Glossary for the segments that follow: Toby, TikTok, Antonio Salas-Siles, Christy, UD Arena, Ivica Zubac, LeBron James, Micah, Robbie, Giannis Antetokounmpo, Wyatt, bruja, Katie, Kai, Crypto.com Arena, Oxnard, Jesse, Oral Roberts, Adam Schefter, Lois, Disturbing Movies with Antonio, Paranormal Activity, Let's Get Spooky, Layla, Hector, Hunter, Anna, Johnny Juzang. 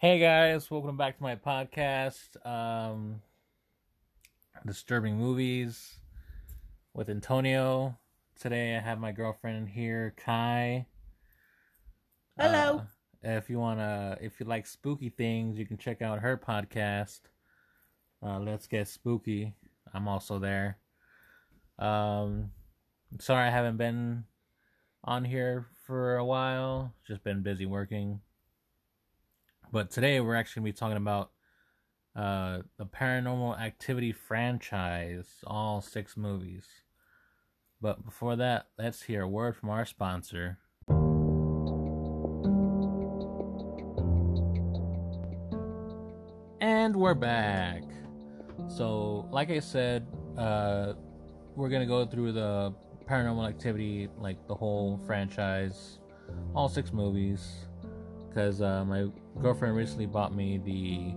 Hey guys, welcome back to my podcast, Disturbing Movies with Antonio. Today I have my girlfriend here, Kai. Hello. If you like spooky things, you can check out her podcast, Let's Get Spooky. I'm also there. I'm sorry I haven't been on here for a while, just been busy working. But today we're actually going to be talking about the Paranormal Activity franchise, all 6 movies. But before that, let's hear a word from our sponsor. And we're back. So, like I said, we're going to go through the Paranormal Activity, like the whole franchise, all 6 movies. Because my girlfriend recently bought me the,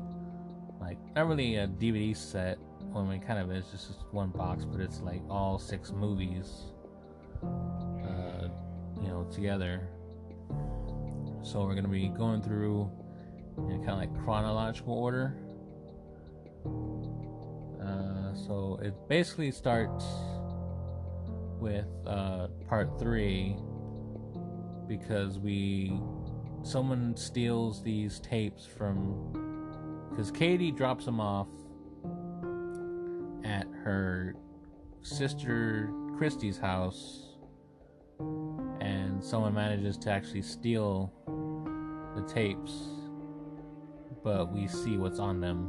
like, not really a DVD set. Well, I mean, kind of is, it's just one box, but it's like all 6 movies, together. So we're gonna be going through in kind of like chronological order. So it basically starts with part 3 because someone steals these tapes because Katie drops them off at her sister Christy's house, and someone manages to actually steal the tapes, but we see what's on them.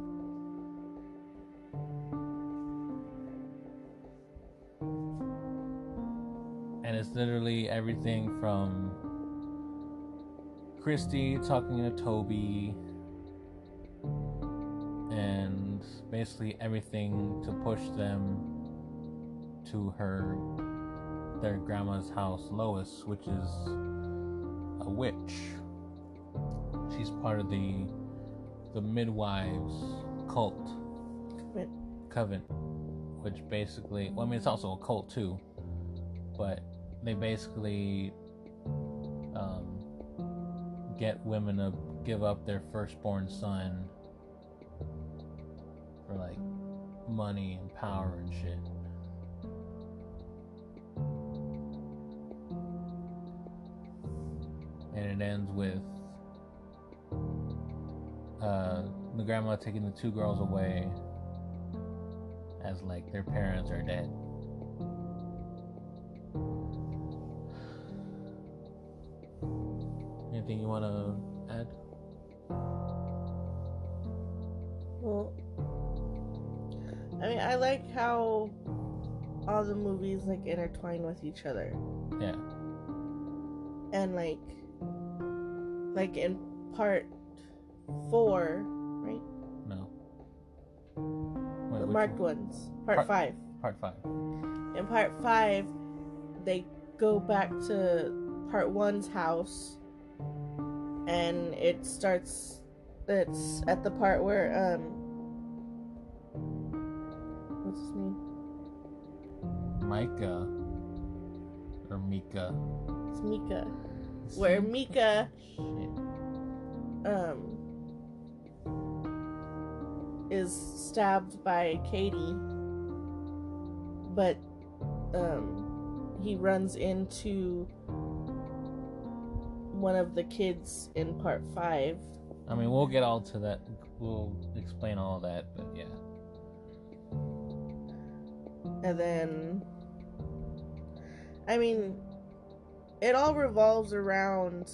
And it's literally everything from Christy talking to Toby and basically everything to push them to their grandma's house, Lois, which is a witch. She's part of the midwives cult coven, which basically, well, I mean, it's also a cult too, but they basically get women to give up their firstborn son for like money and power and shit. And it ends with the grandma taking the 2 girls away as like their parents are dead. Anything you want to add? Well, I mean, I like how all the movies like intertwine with each other. Yeah. And like in part 4, right? No. Wait, the marked ones. Part 5. Part 5. In part 5, they go back to part 1's house. And it's at the part where, what's his name? Micah. Or Micah. It's Micah. Where Micah, is stabbed by Katie, but, he runs into one of the kids in part 5. I mean, we'll get all to that. We'll explain all that, but yeah. And then, I mean, it all revolves around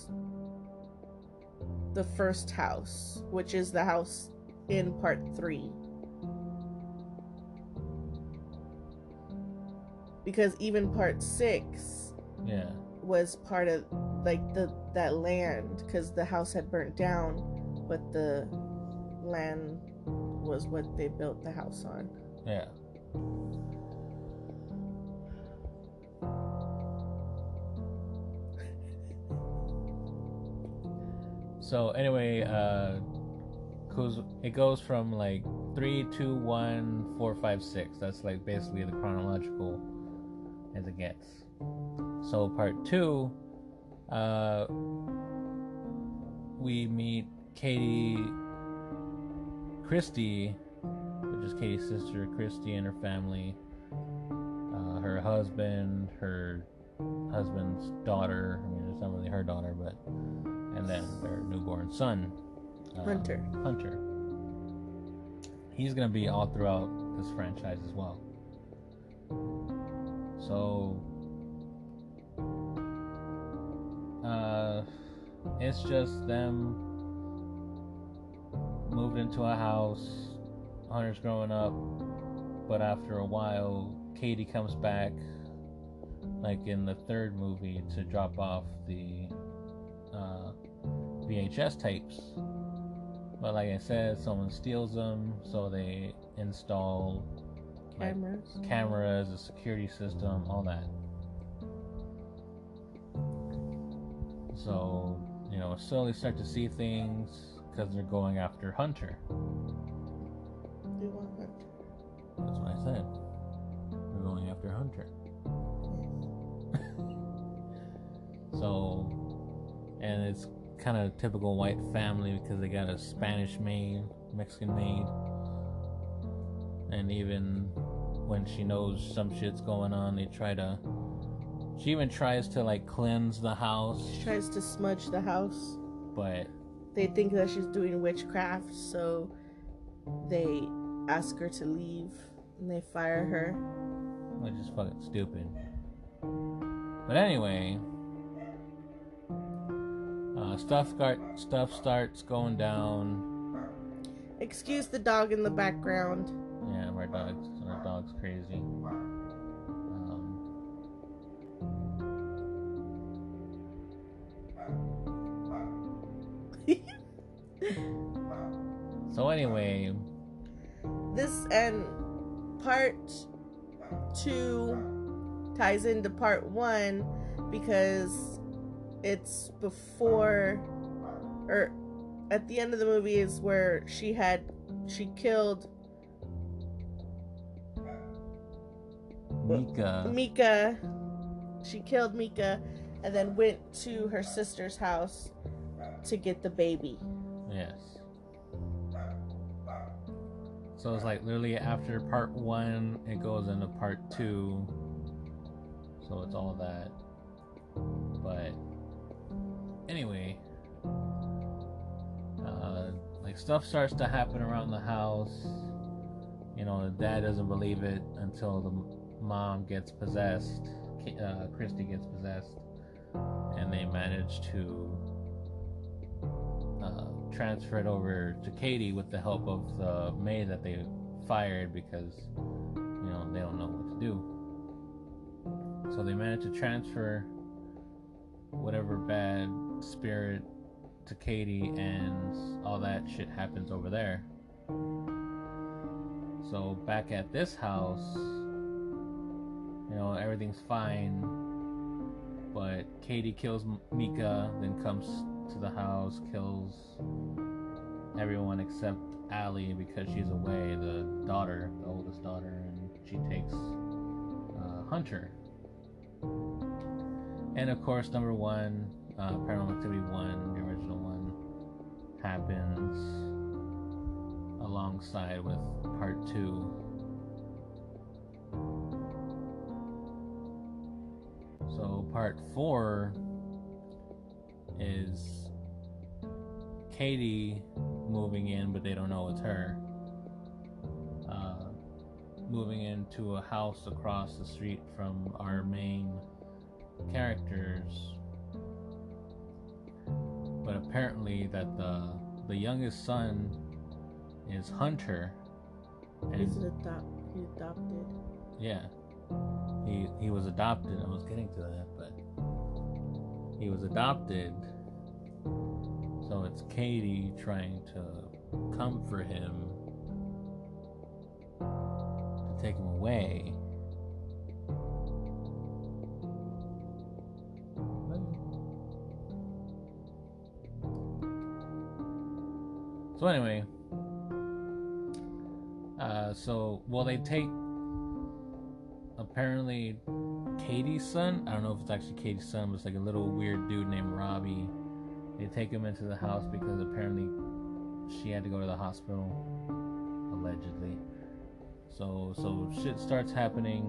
the first house, which is the house in part 3. Because even part 6. Yeah. Was part of like that land, because the house had burnt down, but the land was what they built the house on. Yeah. So anyway, cause it goes from like 3, 2, 1, 4, 5, 6. That's like basically the chronological as it gets. So part 2, we meet Katie, Christy, which is Katie's sister, Christy and her family, her husband, her husband's daughter, I mean, it's not really her daughter, but, and then their newborn son, Hunter. He's going to be all throughout this franchise as well. So, it's just them moved into a house. Hunter's growing up, but after a while, Katie comes back, like in the third movie, to drop off the VHS tapes. But like I said, someone steals them, so they install cameras, a security system, all that. So, you know, slowly start to see things because they're going after Hunter. You want Hunter? That's what I said. We're going after Hunter. So, and it's kind of typical white family because they got a Spanish maid, Mexican maid, and even when she knows some shit's going on, they try to. She even tries to like cleanse the house. She tries to smudge the house. But they think that she's doing witchcraft, so they ask her to leave and they fire her. Which is fucking stupid. But anyway, stuff starts going down. Excuse the dog in the background. Yeah, our dog's crazy. So anyway, this and part 2 ties into part 1 because it's before, or at the end of the movie is where she killed Micah. She killed Micah and then went to her sister's house to get the baby. Yes. So it's like literally after part 1, it goes into part 2. So it's all that. But anyway, like stuff starts to happen around the house. You know, the dad doesn't believe it until the mom gets possessed. Christy gets possessed, and they manage to transferred over to Katie with the help of the maid that they fired because, you know, they don't know what to do. So they managed to transfer whatever bad spirit to Katie, and all that shit happens over there. So back at this house, you know, everything's fine, but Katie kills Micah, then comes to the house, kills everyone except Allie because she's away, the oldest daughter, and she takes Hunter. And of course, number 1, Paranormal Activity 1, the original one, happens alongside with part 2. So part 4 is Katie moving in, but they don't know it's her, moving into a house across the street from our main characters. But apparently that the youngest son is Hunter. He's adopted. Yeah. He was adopted. I was getting to that, but he was adopted, so it's Katie trying to come for him to take him away. So anyway, they take apparently Katie's son. I don't know if it's actually Katie's son, but it's like a little weird dude named Robbie They take him into the house because apparently she had to go to the hospital, allegedly. So shit starts happening.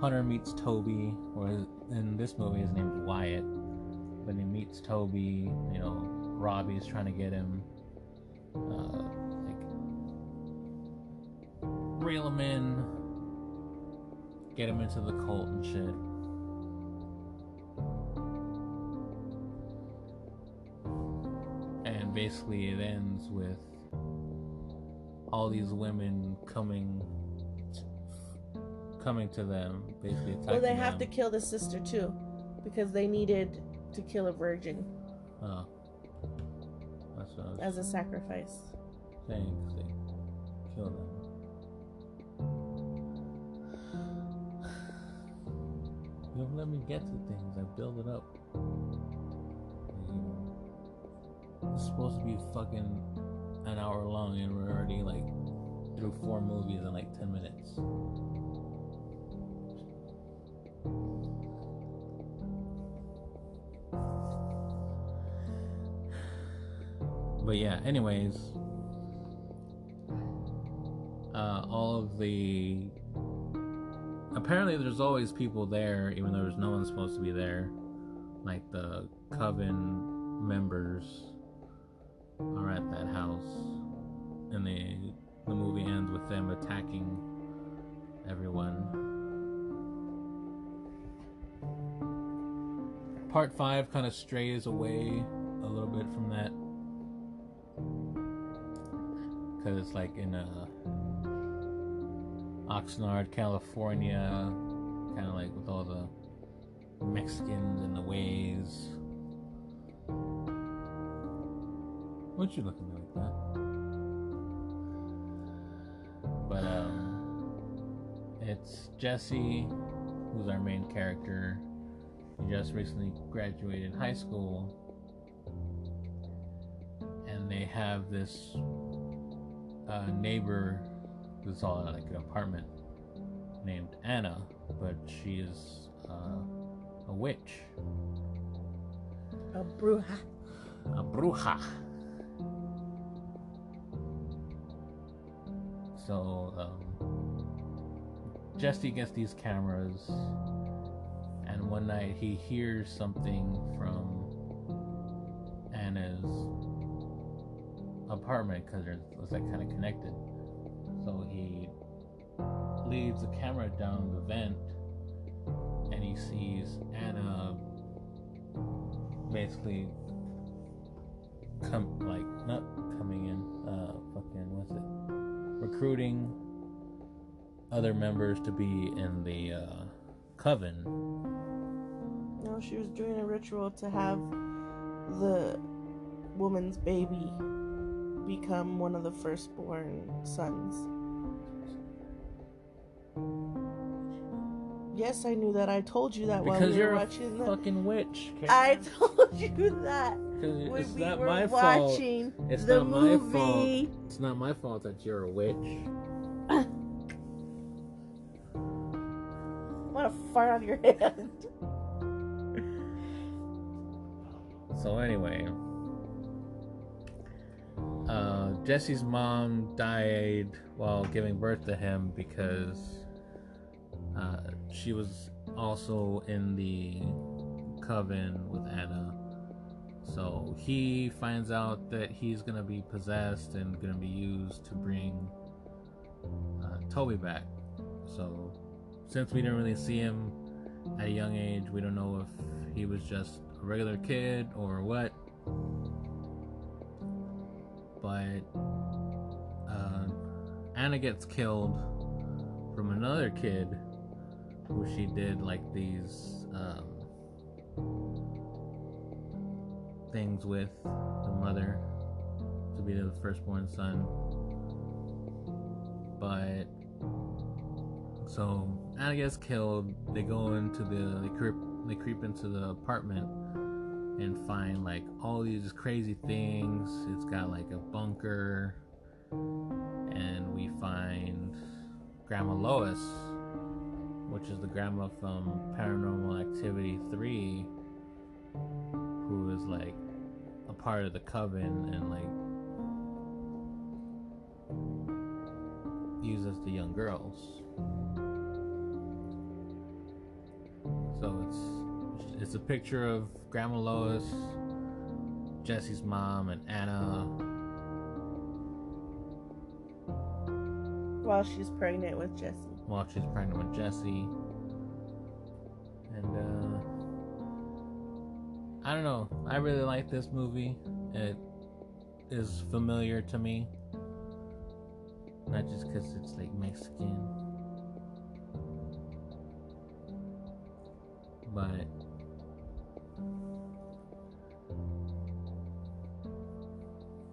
Hunter meets Toby, or in this movie his name is Wyatt. When he meets Toby, you know, Robbie's trying to get him, reel him in, get him into the cult and shit. And basically it ends with all these women coming to them, basically attacking them. Well, they have to kill the sister too, because they needed to kill a virgin. Oh. That's what I was as a sacrifice. Saying, because they kill them. You don't let me get to things. I build it up. It's supposed to be fucking an hour long, and we're already like through 4 movies in like 10 minutes. But yeah, anyways, all of the... Apparently there's always people there, even though there's no one supposed to be there. Like the coven members are at that house, and the movie ends with them attacking everyone. Part 5 kind of strays away a little bit from that, because it's like in Oxnard, California, kind of like with all the Mexicans and the ways. What you looking at like that? But it's Jesse, who's our main character. He just recently graduated high school, and they have this neighbor who's all in like an apartment named Anna, but she is a witch. A bruja. So Jesse gets these cameras, and one night he hears something from Anna's apartment, because it was like kind of connected. So he leads the camera down the vent, and he sees Anna basically recruiting other members to be in the coven. No, she was doing a ritual to have the woman's baby become one of the firstborn sons. Yes, I knew that. I told you that while we were watching that. Because you're a fucking witch. Karen. I told you that. It's not my fault. It's not my fault. It's not my fault that you're a witch. I want to fart on your hand. So anyway, Jesse's mom died while giving birth to him because she was also in the coven with Anna. So he finds out that he's going to be possessed and going to be used to bring Toby back. So since we didn't really see him at a young age, we don't know if he was just a regular kid or what. But Anna gets killed from another kid who she did like these things with, the mother, to be the firstborn son. But so Anna gets killed. They go into they creep into the apartment and find like all these crazy things. It's got like a bunker, and we find Grandma Lois, which is the grandma from Paranormal Activity 3, who is like a part of the coven and like uses the young girls. So it's a picture of Grandma Lois, Jesse's mom, and Anna. While she's pregnant with Jesse. And, I don't know. I really like this movie. It is familiar to me. Not just because it's, like, Mexican. But...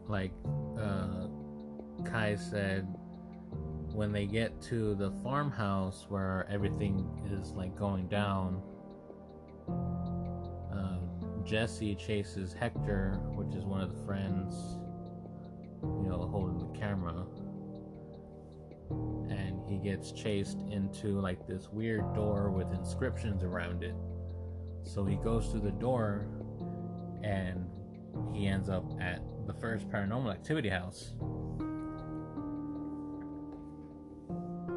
like, Kai said... when they get to the farmhouse where everything is like going down, Jesse chases Hector, which is one of the friends, you know, holding the camera, and he gets chased into like this weird door with inscriptions around it. So he goes through the door and he ends up at the first Paranormal Activity house.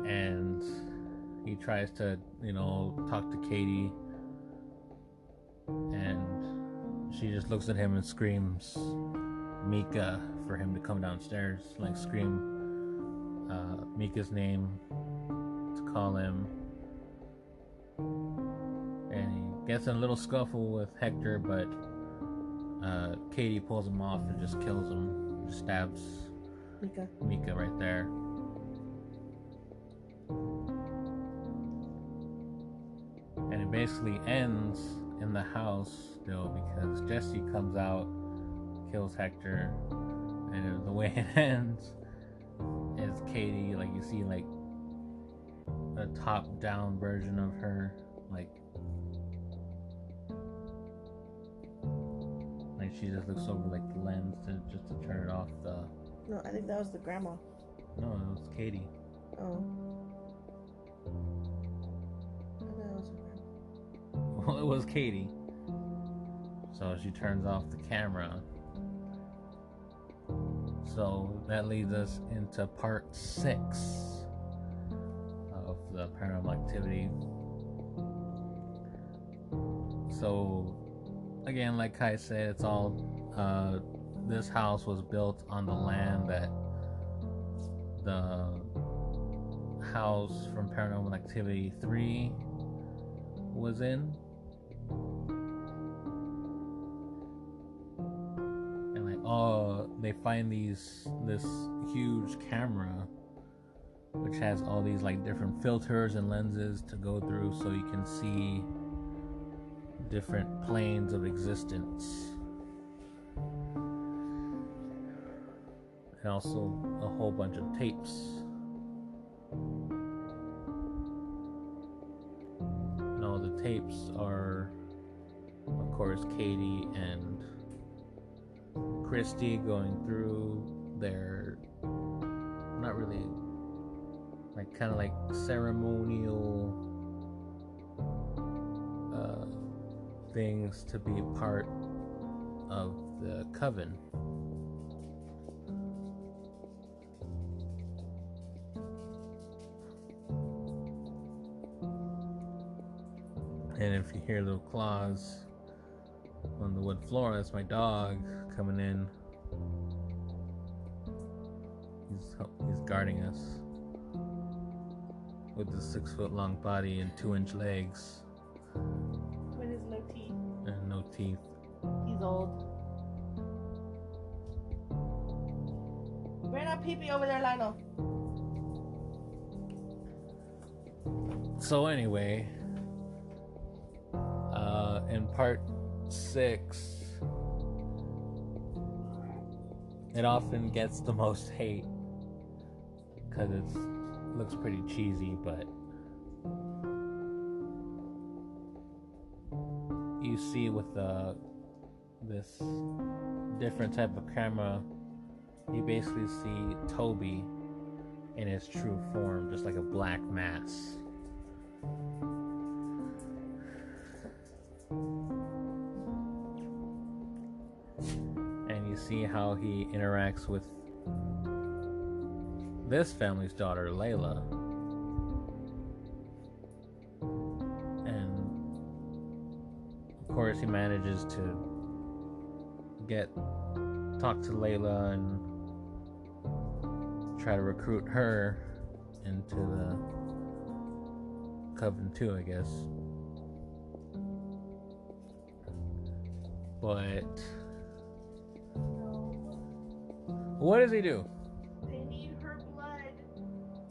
And he tries to, you know, talk to Katie, and she just looks at him and screams Micah for him to come downstairs, like scream Micah's name to call him. And he gets in a little scuffle with Hector, but Katie pulls him off and just kills him, just stabs Micah right there. And it basically ends in the house though, because Jesse comes out, kills Hector, and the way it ends is Katie, like you see like a top down version of her, like she just looks over like the lens to turn it off. No, I think that was the grandma. No, it was Katie. Oh. Well, it was Katie. So she turns off the camera. So that leads us into part 6 of the Paranormal Activity. So again, like Kai said, it's all this house was built on the land that the house from Paranormal Activity 3 was in. And like, oh, they find this huge camera which has all these like different filters and lenses to go through so you can see different planes of existence. And also a whole bunch of tapes. The tapes are, of course, Katie and Christy going through their, not really, like kind of like ceremonial things to be part of the coven. And if you hear little claws on the wood floor, that's my dog coming in. He's guarding us with his 6-foot-long body and 2-inch legs. With his no teeth. And no teeth. He's old. We're not peeping over there, Lionel. So anyway. In part 6, it often gets the most hate because it looks pretty cheesy, but you see with this different type of camera, you basically see Toby in his true form, just like a black mass. you see how he interacts with this family's daughter, Layla. And of course he manages to talk to Layla and try to recruit her into the Coven 2, I guess. But what does he do? They need her blood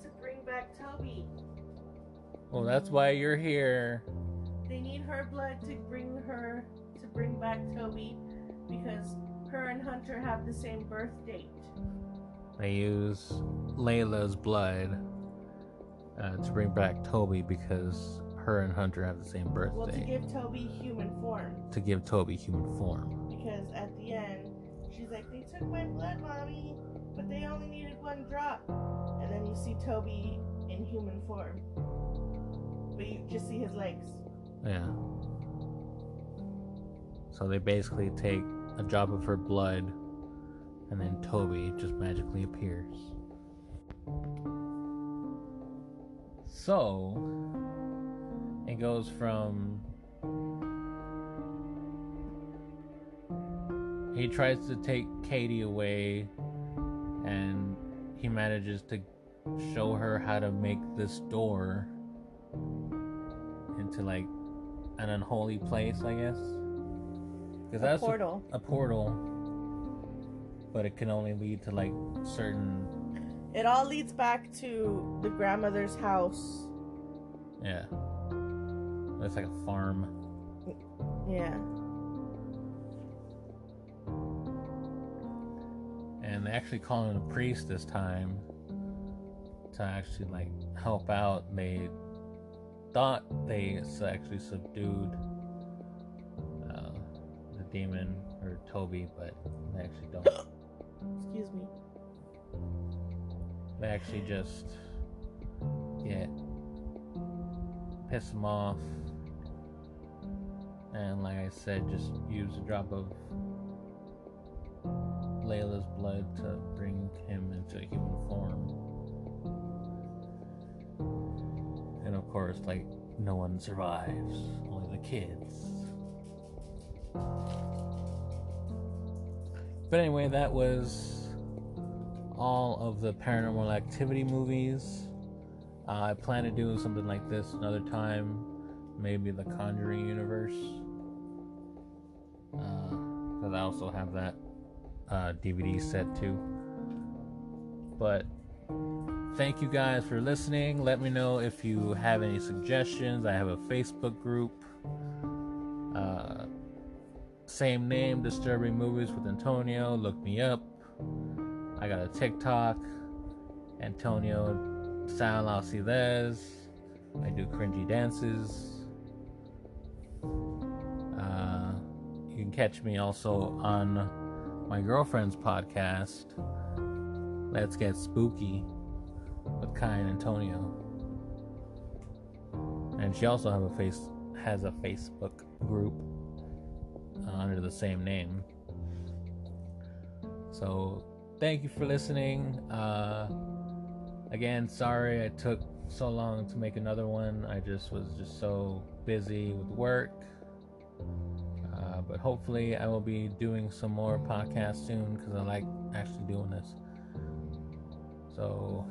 to bring back Toby. Well, that's why you're here. They need her blood to bring back Toby because her and Hunter have the same birth date. They use Layla's blood to bring back Toby because her and Hunter have the same birthday. Well, to give Toby human form. Because at the end, she's like, they took my blood, Mommy, but they only needed one drop. And then you see Toby in human form. But you just see his legs. Yeah. So they basically take a drop of her blood, and then Toby just magically appears. So it goes from he tries to take Katie away and he manages to show her how to make this door into like an unholy place, I guess. That's portal. A portal. But it can only lead to like certain... It all leads back to the grandmother's house. Yeah. It's like a farm. Yeah. And they actually call in a priest this time to actually like help out. They thought they actually subdued the demon or Toby, but they actually don't. Excuse me. They actually just piss him off. And like I said, just use a drop of Layla's blood to bring him into a human form. And of course, like, no one survives. Only the kids. But anyway, that was all of the Paranormal Activity movies. I plan to do something like this another time. Maybe the Conjuring universe. Because I also have that DVD set too. But thank you guys for listening. Let me know if you have any suggestions. I have a Facebook group. Same name, Disturbing Movies with Antonio. Look me up. I got a TikTok. Antonio Salas-Siles. I do cringy dances. You can catch me also on my girlfriend's podcast, Let's Get Spooky with Kai and Antonio. And she also has a Facebook group under the same name. So thank you for listening. Again, sorry I took so long to make another one. I was so busy with work. But hopefully I will be doing some more podcasts soon because I like actually doing this. So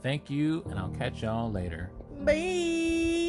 thank you and I'll catch y'all later. Bye.